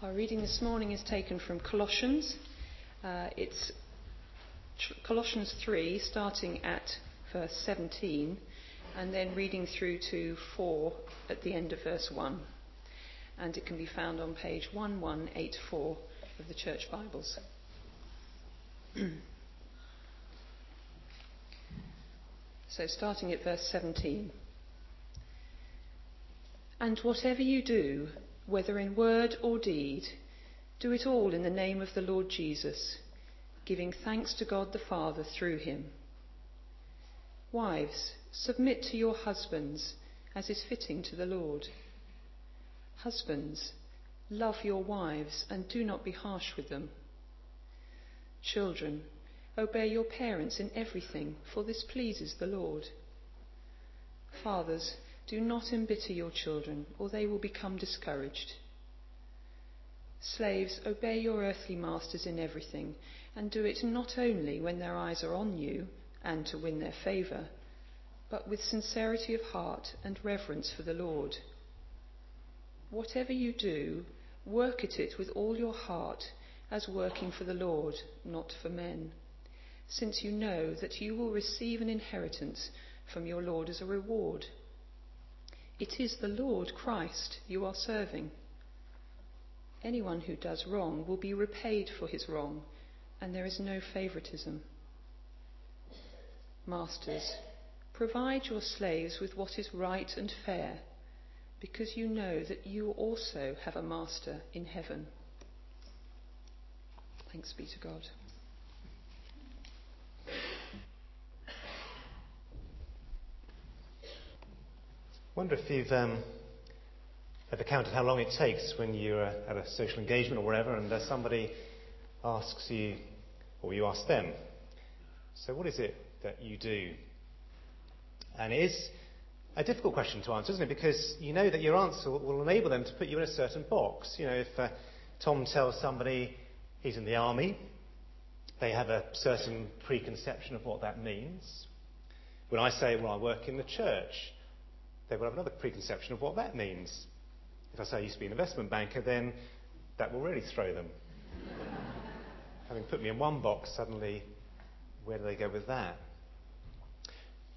Our reading this morning is taken from Colossians. It's Colossians 3, starting at verse 17, and then reading through to 4 at the end of verse 1. And it can be found on page 1184 of the Church Bibles. So starting at verse 17. And whatever you do, whether in word or deed, do it all in the name of the Lord Jesus, giving thanks to God the Father through him. Wives, submit to your husbands, as is fitting to the Lord. Husbands, love your wives and do not be harsh with them. Children, obey your parents in everything, for this pleases the Lord. Fathers, do not embitter your children, or they will become discouraged. Slaves, obey your earthly masters in everything, and do it not only when their eyes are on you and to win their favour, but with sincerity of heart and reverence for the Lord. Whatever you do, work at it with all your heart, as working for the Lord, not for men, since you know that you will receive an inheritance from your Lord as a reward. It is the Lord Christ you are serving. Anyone who does wrong will be repaid for his wrong, and there is no favoritism. Masters, provide your slaves with what is right and fair, because you know that you also have a master in heaven. Thanks be to God. I wonder if you've ever counted how long it takes when you're at a social engagement or wherever, and somebody asks you, or you ask them, so what is it that you do? And it is a difficult question to answer, isn't it? Because you know that your answer will enable them to put you in a certain box. You know, if Tom tells somebody he's in the army, they have a certain preconception of what that means. When I say, well, I work in the church, they will have another preconception of what that means. If I say I used to be an investment banker, then that will really throw them. Having put me in one box, suddenly, where do they go with that?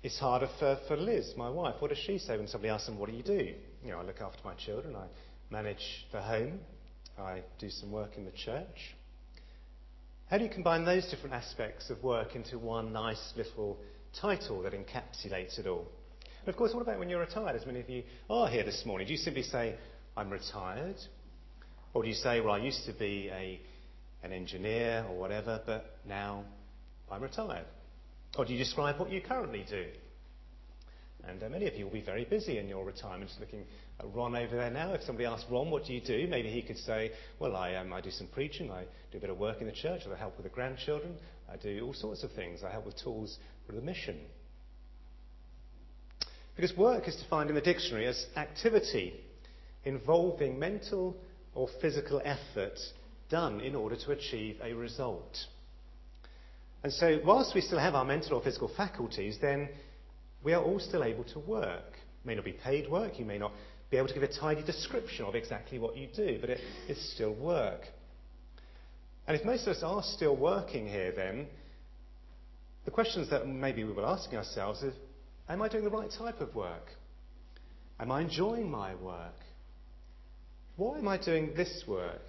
It's harder for Liz, my wife. What does she say when somebody asks them, what do you do? You know, I look after my children, I manage the home, I do some work in the church. How do you combine those different aspects of work into one nice little title that encapsulates it all? And of course, what about when you're retired? As many of you are here this morning, do you simply say, I'm retired? Or do you say, well, I used to be an engineer or whatever, but now I'm retired? Or do you describe what you currently do? And many of you will be very busy in your retirement. Just looking at Ron over there now. If somebody asks Ron, what do you do? Maybe he could say, well, I do some preaching, I do a bit of work in the church, I help with the grandchildren, I do all sorts of things. I help with tools for the mission. Because work is defined in the dictionary as activity involving mental or physical effort done in order to achieve a result. And so whilst we still have our mental or physical faculties, then we are all still able to work. It may not be paid work, you may not be able to give a tidy description of exactly what you do, but it's still work. And if most of us are still working here, then the questions that maybe we were asking ourselves is, am I doing the right type of work? Am I enjoying my work? Why am I doing this work?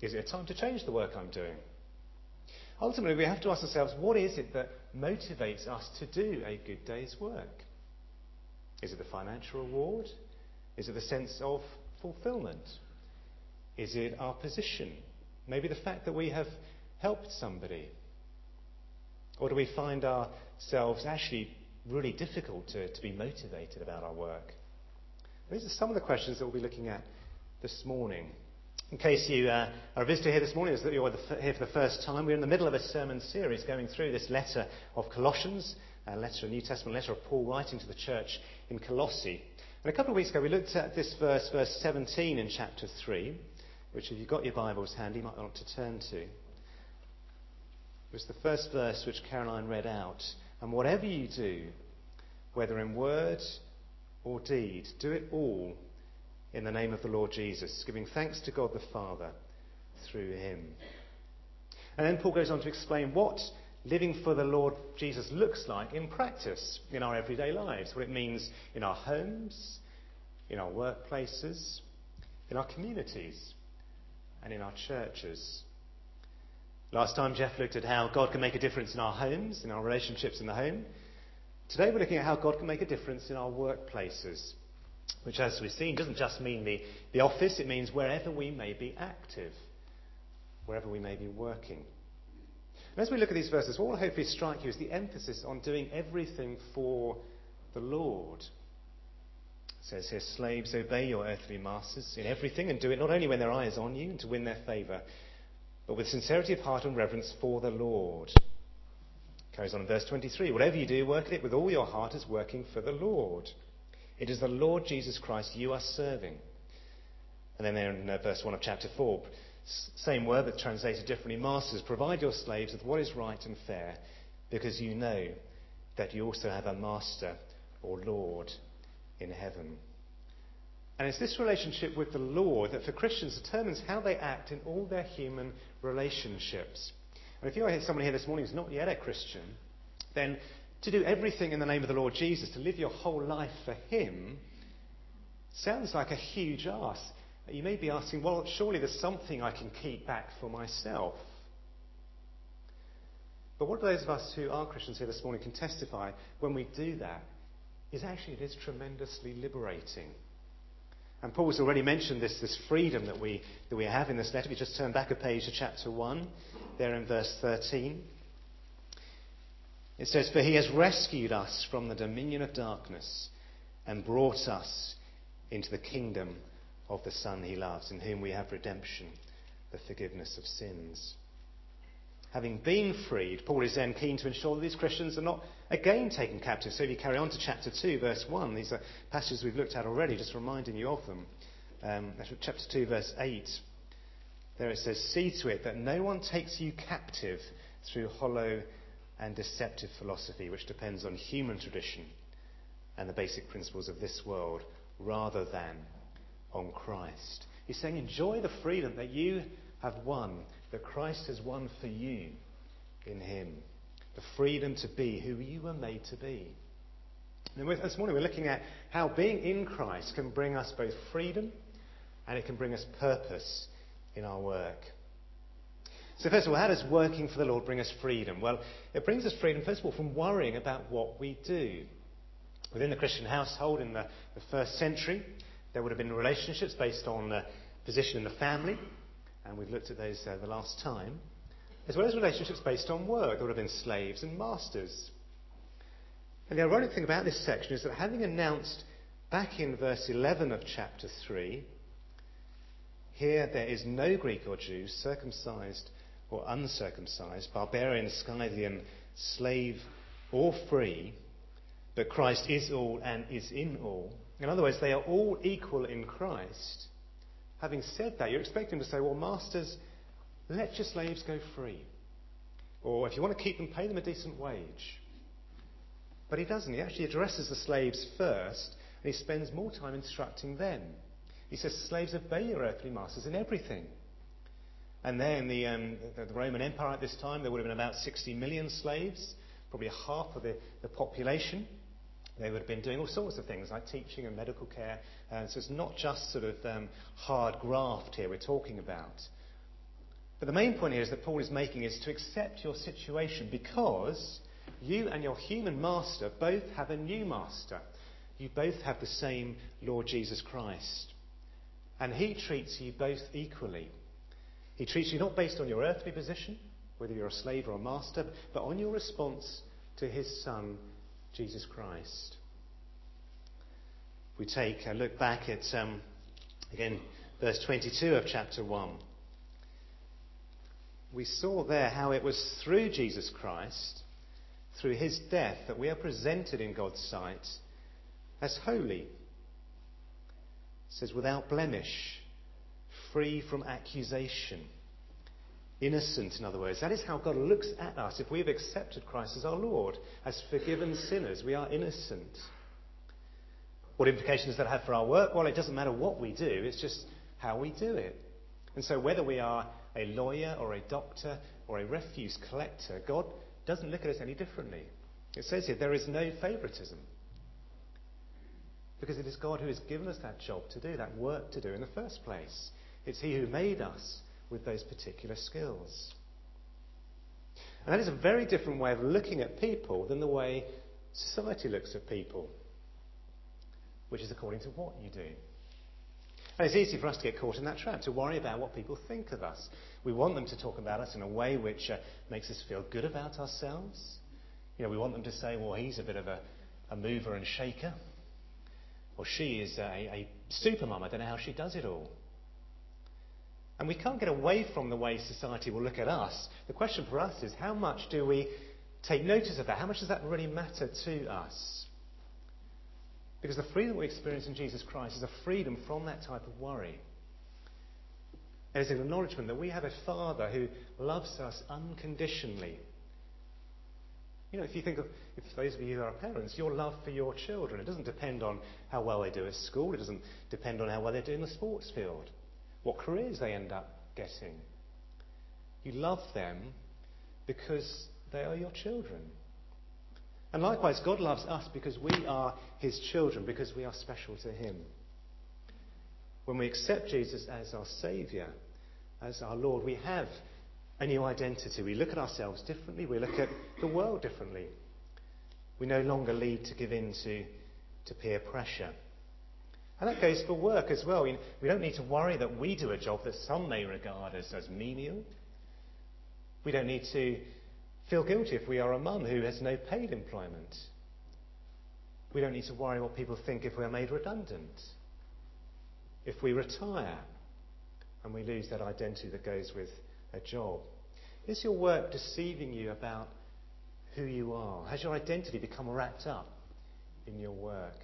Is it a time to change the work I'm doing? Ultimately, we have to ask ourselves, what is it that motivates us to do a good day's work? Is it the financial reward? Is it the sense of fulfillment? Is it our position? Maybe the fact that we have helped somebody? Or do we find ourselves actually really difficult to be motivated about our work? These are some of the questions that we'll be looking at this morning. In case you are a visitor here this morning, or that you're here for the first time, we're in the middle of a sermon series going through this letter of Colossians, a New Testament letter of Paul writing to the church in Colossae. And a couple of weeks ago we looked at this verse 17 in chapter 3, which if you've got your Bibles handy, you might want to turn to. It was the first verse which Caroline read out. And whatever you do, whether in word or deed, do it all in the name of the Lord Jesus, giving thanks to God the Father through him. And then Paul goes on to explain what living for the Lord Jesus looks like in practice in our everyday lives, what it means in our homes, in our workplaces, in our communities, and in our churches. Last time Jeff looked at how God can make a difference in our homes, in our relationships in the home. Today we're looking at how God can make a difference in our workplaces, which, as we've seen, doesn't just mean the office, it means wherever we may be active, wherever we may be working. And as we look at these verses, what will hopefully strike you is the emphasis on doing everything for the Lord. It says here, slaves, obey your earthly masters in everything, and do it not only when their eye is on you and to win their favour, but with sincerity of heart and reverence for the Lord. It goes on in verse 23, whatever you do, work at it with all your heart as working for the Lord. It is the Lord Jesus Christ you are serving. And then there in verse 1 of chapter 4, same word but translated differently. Masters, provide your slaves with what is right and fair, because you know that you also have a master or Lord in heaven. And it's this relationship with the Lord that for Christians determines how they act in all their human relationships. And if you are someone here this morning who's not yet a Christian, then to do everything in the name of the Lord Jesus, to live your whole life for him, sounds like a huge ask. You may be asking, well, surely there's something I can keep back for myself. But what those of us who are Christians here this morning can testify when we do that is actually it is tremendously liberating. And Paul's already mentioned this freedom that we have in this letter. If you just turn back a page to chapter 1, there in verse 13. It says, for he has rescued us from the dominion of darkness and brought us into the kingdom of the Son he loves, in whom we have redemption, the forgiveness of sins. Having been freed, Paul is then keen to ensure that these Christians are not again taken captive. So if you carry on to chapter 2, verse 1, these are passages we've looked at already, just reminding you of them. Chapter 2, verse 8, there it says, see to it that no one takes you captive through hollow and deceptive philosophy, which depends on human tradition and the basic principles of this world rather than on Christ. He's saying enjoy the freedom that you have won, that Christ has won for you in him. The freedom to be who you were made to be. And this morning we're looking at how being in Christ can bring us both freedom and it can bring us purpose in our work. So first of all, how does working for the Lord bring us freedom? Well, it brings us freedom, first of all, from worrying about what we do. Within the Christian household in the first century, there would have been relationships based on position in the family, and we've looked at those the last time, as well as relationships based on work. There would have been slaves and masters. And the ironic thing about this section is that having announced back in verse 11 of chapter 3, here there is no Greek or Jew, circumcised or uncircumcised, barbarian, Scythian, slave or free, but Christ is all and is in all. In other words, they are all equal in Christ. Having said that, you're expecting to say, well, masters, let your slaves go free. Or if you want to keep them, pay them a decent wage. But he doesn't. He actually addresses the slaves first, and he spends more time instructing them. He says, slaves, obey your earthly masters in everything. And then the Roman Empire at this time, there would have been about 60 million slaves, probably half of the population. They would have been doing all sorts of things like teaching and medical care. So it's not just sort of hard graft here we're talking about. But the main point here is that Paul is making is to accept your situation, because you and your human master both have a new master. You both have the same Lord Jesus Christ. And he treats you both equally. He treats you not based on your earthly position, whether you're a slave or a master, but on your response to his Son, Jesus Christ. We take a look back at, again, verse 22 of chapter 1. We saw there how it was through Jesus Christ, through his death, that we are presented in God's sight as holy. It says, without blemish, free from accusation, innocent, in other words. That is how God looks at us. If we have accepted Christ as our Lord, as forgiven sinners, we are innocent. What implications does that have for our work? Well, it doesn't matter what we do, it's just how we do it. And so whether we are a lawyer or a doctor or a refuse collector, God doesn't look at us any differently. It says here, there is no favoritism. Because it is God who has given us that job to do, that work to do in the first place. It's He who made us with those particular skills. And that is a very different way of looking at people than the way society looks at people, which is according to what you do. And it's easy for us to get caught in that trap, to worry about what people think of us. We want them to talk about us in a way which makes us feel good about ourselves. You know, we want them to say, well, he's a bit of a mover and shaker. Or she is a supermum. I don't know how she does it all. And we can't get away from the way society will look at us. The question for us is, how much do we take notice of that? How much does that really matter to us? Because the freedom we experience in Jesus Christ is a freedom from that type of worry. It is an acknowledgement that we have a Father who loves us unconditionally. You know, if you think of, if those of you who are parents, your love for your children, it doesn't depend on how well they do at school. It doesn't depend on how well they do in the sports field, what careers they end up getting. You love them because they are your children. And likewise, God loves us because we are His children, because we are special to Him. When we accept Jesus as our Saviour, as our Lord, we have a new identity. We look at ourselves differently. We look at the world differently. We no longer need to give in to peer pressure. And that goes for work as well. We don't need to worry that we do a job that some may regard as menial. We don't need to feel guilty if we are a mum who has no paid employment. We don't need to worry what people think if we are made redundant, if we retire and we lose that identity that goes with a job. Is your work deceiving you about who you are? Has your identity become wrapped up in your work?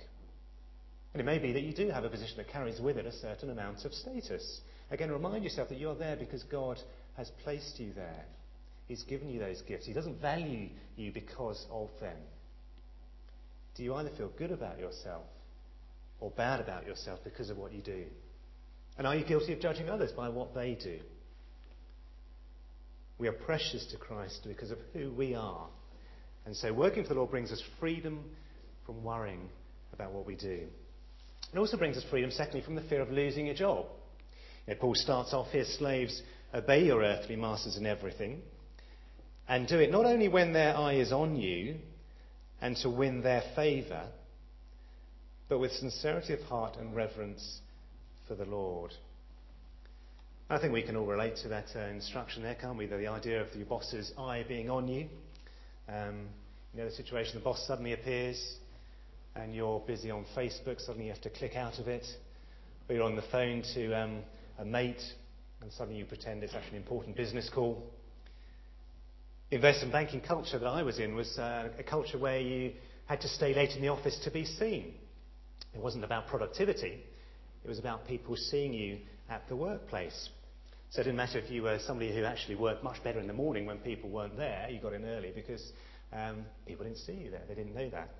And it may be that you do have a position that carries with it a certain amount of status. Again, remind yourself that you are there because God has placed you there. He's given you those gifts. He doesn't value you because of them. Do you either feel good about yourself or bad about yourself because of what you do? And are you guilty of judging others by what they do? We are precious to Christ because of who we are. And so working for the Lord brings us freedom from worrying about what we do. It also brings us freedom, secondly, from the fear of losing a job. You know, Paul starts off here, slaves, obey your earthly masters in everything, and do it not only when their eye is on you and to win their favour, but with sincerity of heart and reverence for the Lord. I think we can all relate to that instruction there, can't we? The idea of your boss's eye being on you. You know the situation, the boss suddenly appears, and you're busy on Facebook, suddenly you have to click out of it. Or you're on the phone to a mate, and suddenly you pretend it's actually an important business call. Investment banking culture that I was in was a culture where you had to stay late in the office to be seen. It wasn't about productivity. It was about people seeing you at the workplace. So it didn't matter if you were somebody who actually worked much better in the morning when people weren't there. You got in early because people didn't see you there. They didn't know that.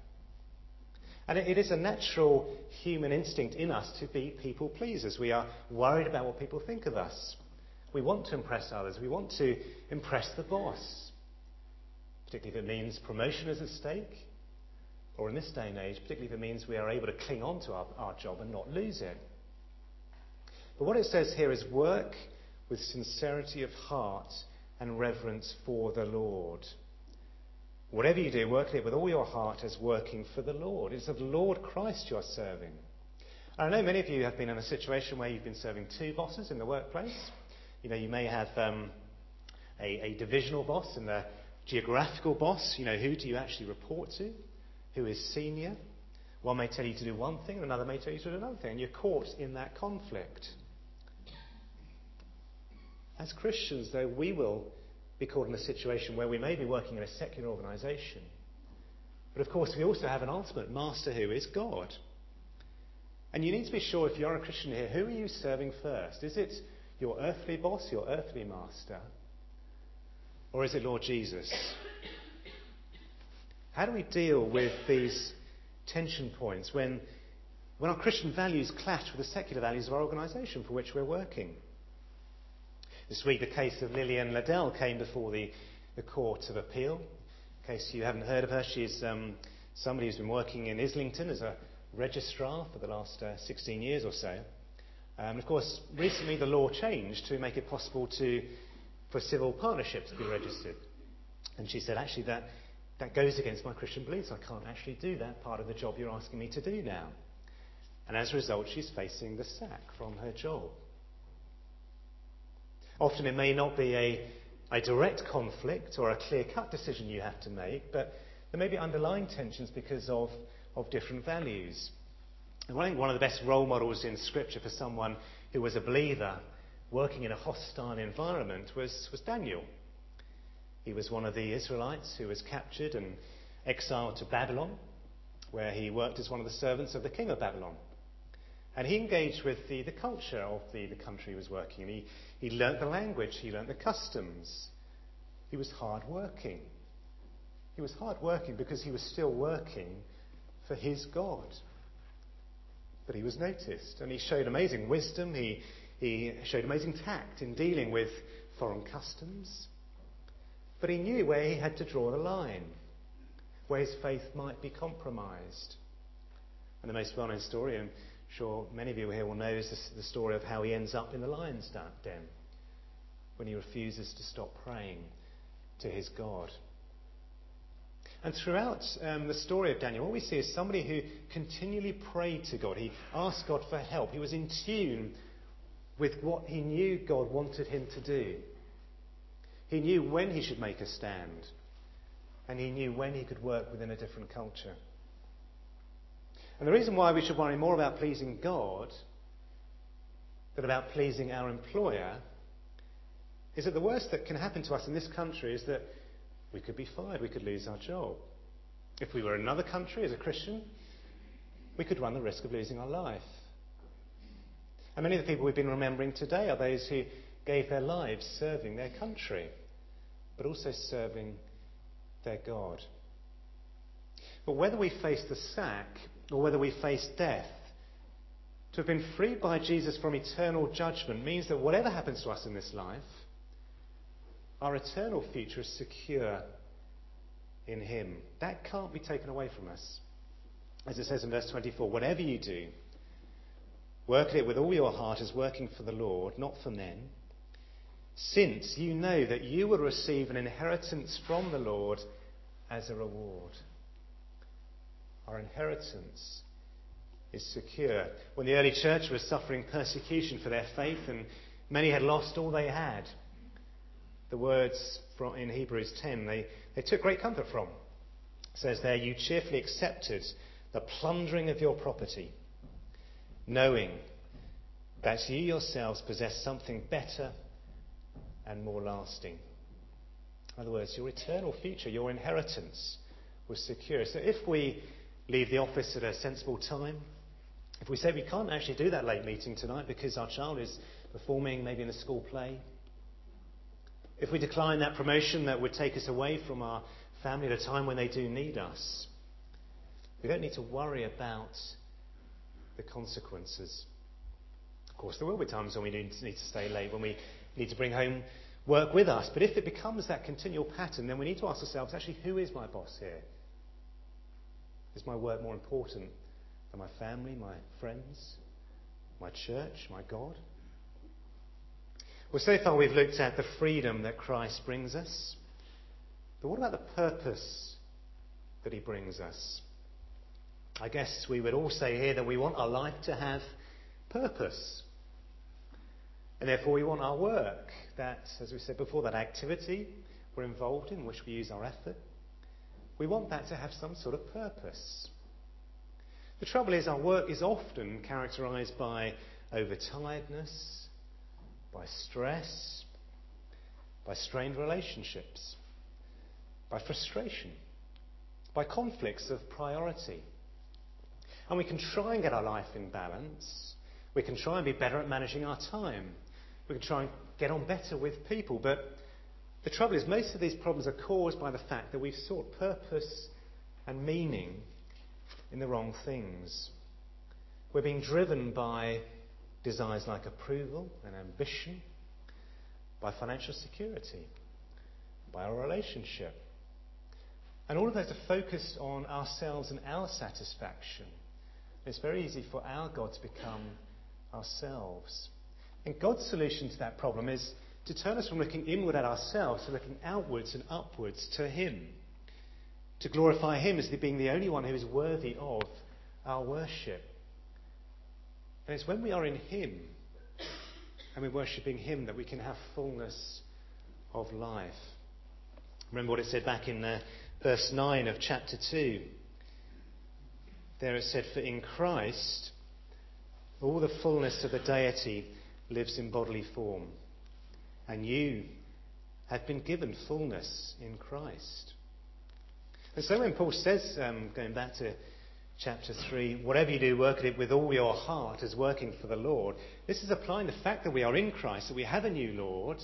And it is a natural human instinct in us to be people pleasers. We are worried about what people think of us. We want to impress others. We want to impress the boss, particularly if it means promotion is at stake, or in this day and age, particularly if it means we are able to cling on to our job and not lose it. But what it says here is work with sincerity of heart and reverence for the Lord. Whatever you do, work at it with all your heart as working for the Lord. It's the Lord Christ you are serving. I know many of you have been in a situation where you've been serving two bosses in the workplace. You know, you may have a divisional boss and a geographical boss. You know, who do you actually report to? Who is senior? One may tell you to do one thing, and another may tell you to do another thing, and you're caught in that conflict. As Christians, though, we will be caught in a situation where we may be working in a secular organisation. But of course, we also have an ultimate master who is God. And you need to be sure, if you're a Christian here, who are you serving first? Is it your earthly boss, your earthly master? Or is it Lord Jesus? How do we deal with these tension points when when our Christian values clash with the secular values of our organisation for which we're working. This week the case of Lillian Liddell came before the Court of Appeal. In case you haven't heard of her, she's somebody who's been working in Islington as a registrar for the last 16 years or so. Of course, recently the law changed to make it possible for civil partnerships to be registered. And she said, actually, that goes against my Christian beliefs. I can't actually do that part of the job you're asking me to do now. And as a result, she's facing the sack from her job. Often it may not be a direct conflict or a clear-cut decision you have to make, but there may be underlying tensions because of different values. And I think one of the best role models in Scripture for someone who was a believer working in a hostile environment was Daniel. He was one of the Israelites who was captured and exiled to Babylon, where he worked as one of the servants of the king of Babylon. And he engaged with the culture of the country he was working in. He learnt the language, he learnt the customs. He was hard working. He was hard working because he was still working for his God. But he was noticed, and he showed amazing wisdom, he showed amazing tact in dealing with foreign customs. But he knew where he had to draw the line, where his faith might be compromised. And the most well-known story, I'm sure many of you here will know, is the story of how he ends up in the lion's den when he refuses to stop praying to his God. And throughout the story of Daniel, what we see is somebody who continually prayed to God. He asked God for help. He was in tune with what he knew God wanted him to do. He knew when he should make a stand, and he knew when he could work within a different culture. And the reason why we should worry more about pleasing God than about pleasing our employer is that the worst that can happen to us in this country is that we could be fired, we could lose our job. If we were in another country as a Christian, we could run the risk of losing our life. And many of the people we've been remembering today are those who gave their lives serving their country, but also serving their God. But whether we face the sack or whether we face death, to have been freed by Jesus from eternal judgment means that whatever happens to us in this life, our eternal future is secure in him. That can't be taken away from us. As it says in verse 24, whatever you do, work at it with all your heart as working for the Lord, not for men, since you know that you will receive an inheritance from the Lord as a reward. Our inheritance is secure. When the early church was suffering persecution for their faith and many had lost all they had, the words in Hebrews 10 they took great comfort from. It says there, you cheerfully accepted the plundering of your property, knowing that you yourselves possess something better and more lasting. In other words, your eternal future, your inheritance was secure. So if we leave the office at a sensible time, if we say we can't actually do that late meeting tonight because our child is performing maybe in the school play, if we decline that promotion that would take us away from our family at a time when they do need us, we don't need to worry about the consequences. Of course, there will be times when we need to stay late, when we need to bring home work with us. But if it becomes that continual pattern, then we need to ask ourselves, actually, who is my boss here? Is my work more important than my family, my friends, my church, my God? Well, so far we've looked at the freedom that Christ brings us. But what about the purpose that he brings us? I guess we would all say here that we want our life to have purpose. And therefore we want our work, that, as we said before, that activity we're involved in, which we use our effort, we want that to have some sort of purpose. The trouble is our work is often characterised by overtiredness, by stress, by strained relationships, by frustration, by conflicts of priority. And we can try and get our life in balance. We can try and be better at managing our time. We can try and get on better with people. But the trouble is most of these problems are caused by the fact that we've sought purpose and meaning in the wrong things. We're being driven by desires like approval and ambition, by financial security, by our relationship. And all of those are focused on ourselves and our satisfaction. It's very easy for our God to become ourselves. And God's solution to that problem is to turn us from looking inward at ourselves to looking outwards and upwards to Him. To glorify Him as being the only one who is worthy of our worship. And it's when we are in Him and we're worshipping Him that we can have fullness of life. Remember what it said back in verse 9 of chapter 2. There it said, "For in Christ all the fullness of the deity lives in bodily form, and you have been given fullness in Christ." And so when Paul says, going back to chapter 3, whatever you do, work at it with all your heart as working for the Lord, this is applying the fact that we are in Christ, that we have a new Lord,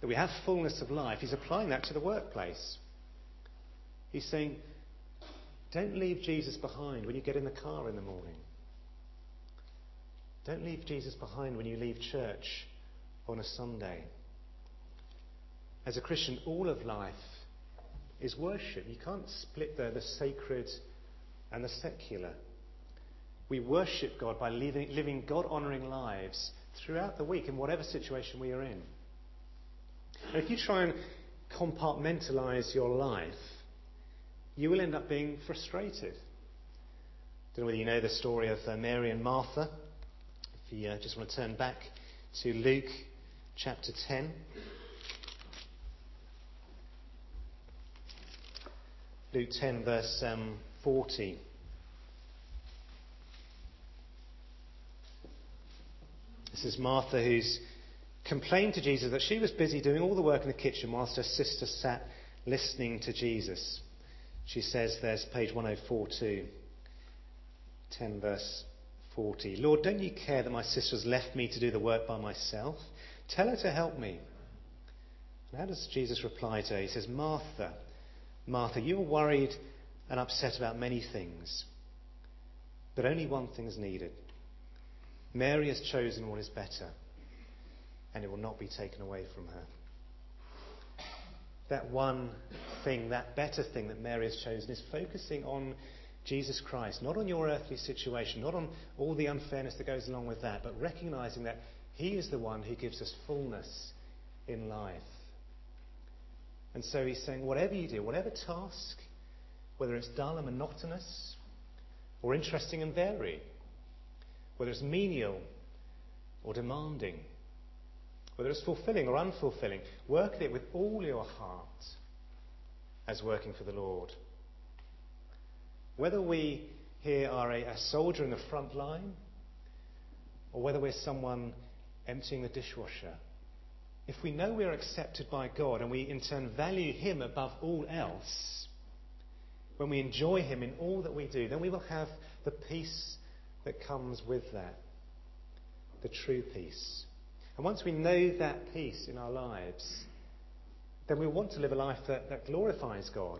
that we have fullness of life. He's applying that to the workplace. He's saying, don't leave Jesus behind when you get in the car in the morning. Don't leave Jesus behind when you leave church on a Sunday. As a Christian, all of life is worship. You can't split the sacred and the secular. We worship God by living God-honouring lives throughout the week in whatever situation we are in. And if you try and compartmentalise your life, you will end up being frustrated. I don't know whether you know the story of Mary and Martha. If you just want to turn back to Luke chapter 10. Luke 10 verse 40. This is Martha, who's complained to Jesus that she was busy doing all the work in the kitchen whilst her sister sat listening to Jesus. She says, there's page 1042, 10 verse 40. "Lord, don't you care that my sister's left me to do the work by myself? Tell her to help me." And how does Jesus reply to her? He says, "Martha, Martha, you're worried and upset about many things, but only one thing is needed. Mary has chosen what is better, and it will not be taken away from her." That one thing, that better thing that Mary has chosen, is focusing on Jesus Christ, not on your earthly situation, not on all the unfairness that goes along with that, but recognising that He is the one who gives us fullness in life. And so He's saying, whatever you do, whatever task, whether it's dull and monotonous, or interesting and varied, whether it's menial or demanding, whether it's fulfilling or unfulfilling, work at it with all your heart as working for the Lord. Whether we here are a soldier in the front line, or whether we're someone emptying the dishwasher, if we know we're accepted by God and we in turn value Him above all else, when we enjoy Him in all that we do, then we will have the peace that comes with that, the true peace. And once we know that peace in our lives, then we want to live a life that glorifies God.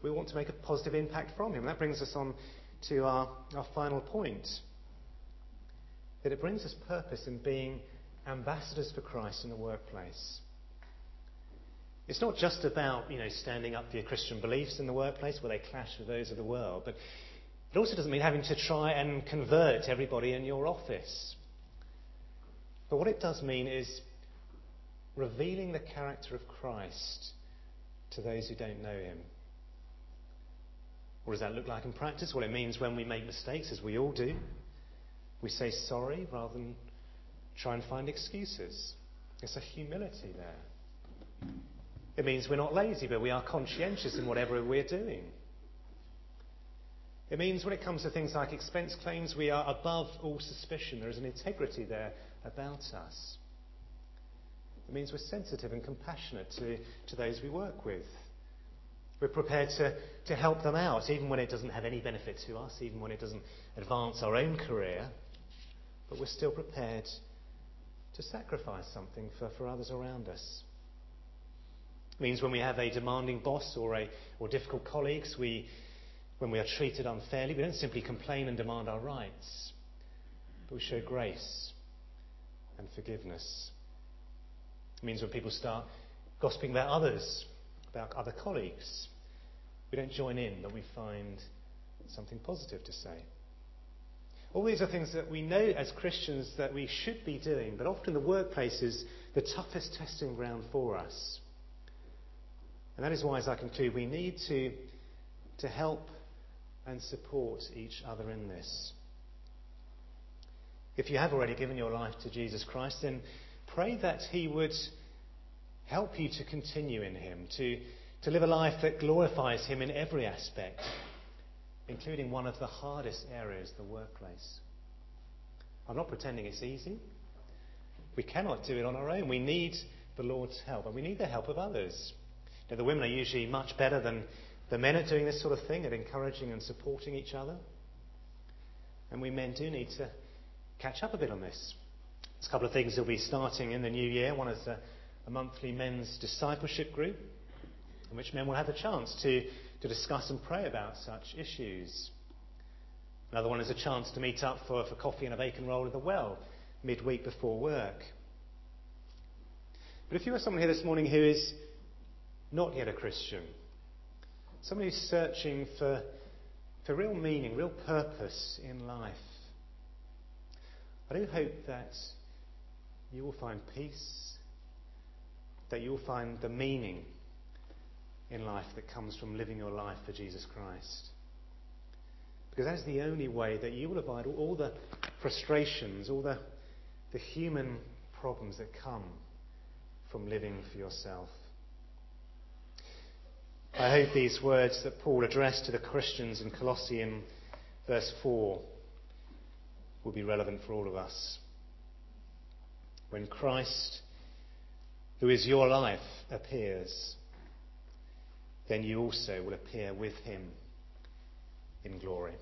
We want to make a positive impact from Him. And that brings us on to our final point, that it brings us purpose in being ambassadors for Christ in the workplace. It's not just about, standing up for your Christian beliefs in the workplace where they clash with those of the world, but it also doesn't mean having to try and convert everybody in your office. But what it does mean is revealing the character of Christ to those who don't know Him. What does that look like in practice? Well, it means when we make mistakes, as we all do, we say sorry rather than try and find excuses. It's a humility there. It means we're not lazy, but we are conscientious in whatever we're doing. It means when it comes to things like expense claims, we are above all suspicion. There is an integrity there about us. It means we're sensitive and compassionate to those we work with. We're prepared to help them out, even when it doesn't have any benefit to us, even when it doesn't advance our own career. But we're still prepared to sacrifice something for others around us. It means when we have a demanding boss or difficult colleagues, we When we are treated unfairly, we don't simply complain and demand our rights, but we show grace and forgiveness. It means when people start gossiping about others, about other colleagues, we don't join in, but we find something positive to say. All these are things that we know as Christians that we should be doing, but often the workplace is the toughest testing ground for us. And that is why, as I conclude, we need to help and support each other in this. If you have already given your life to Jesus Christ, then pray that he would help you to continue in him, to live a life that glorifies him in every aspect, including one of the hardest areas, the workplace. I'm not pretending it's easy. We cannot do it on our own. We need the Lord's help, and we need the help of others. Now, the women are usually much better than the men at doing this sort of thing, at encouraging and supporting each other. And we men do need to catch up a bit on this. There's a couple of things that we'll be starting in the new year. One is a monthly men's discipleship group, in which men will have the chance to discuss and pray about such issues. Another one is a chance to meet up for coffee and a bacon roll at the Well midweek before work. But if you are someone here this morning who is not yet a Christian, someone who's searching for real meaning, real purpose in life, I do hope that you will find peace, that you will find the meaning in life that comes from living your life for Jesus Christ. Because that is the only way that you will avoid all the frustrations, all the human problems that come from living for yourself. I hope these words that Paul addressed to the Christians in Colossians verse 4 will be relevant for all of us. When Christ, who is your life, appears, then you also will appear with him in glory.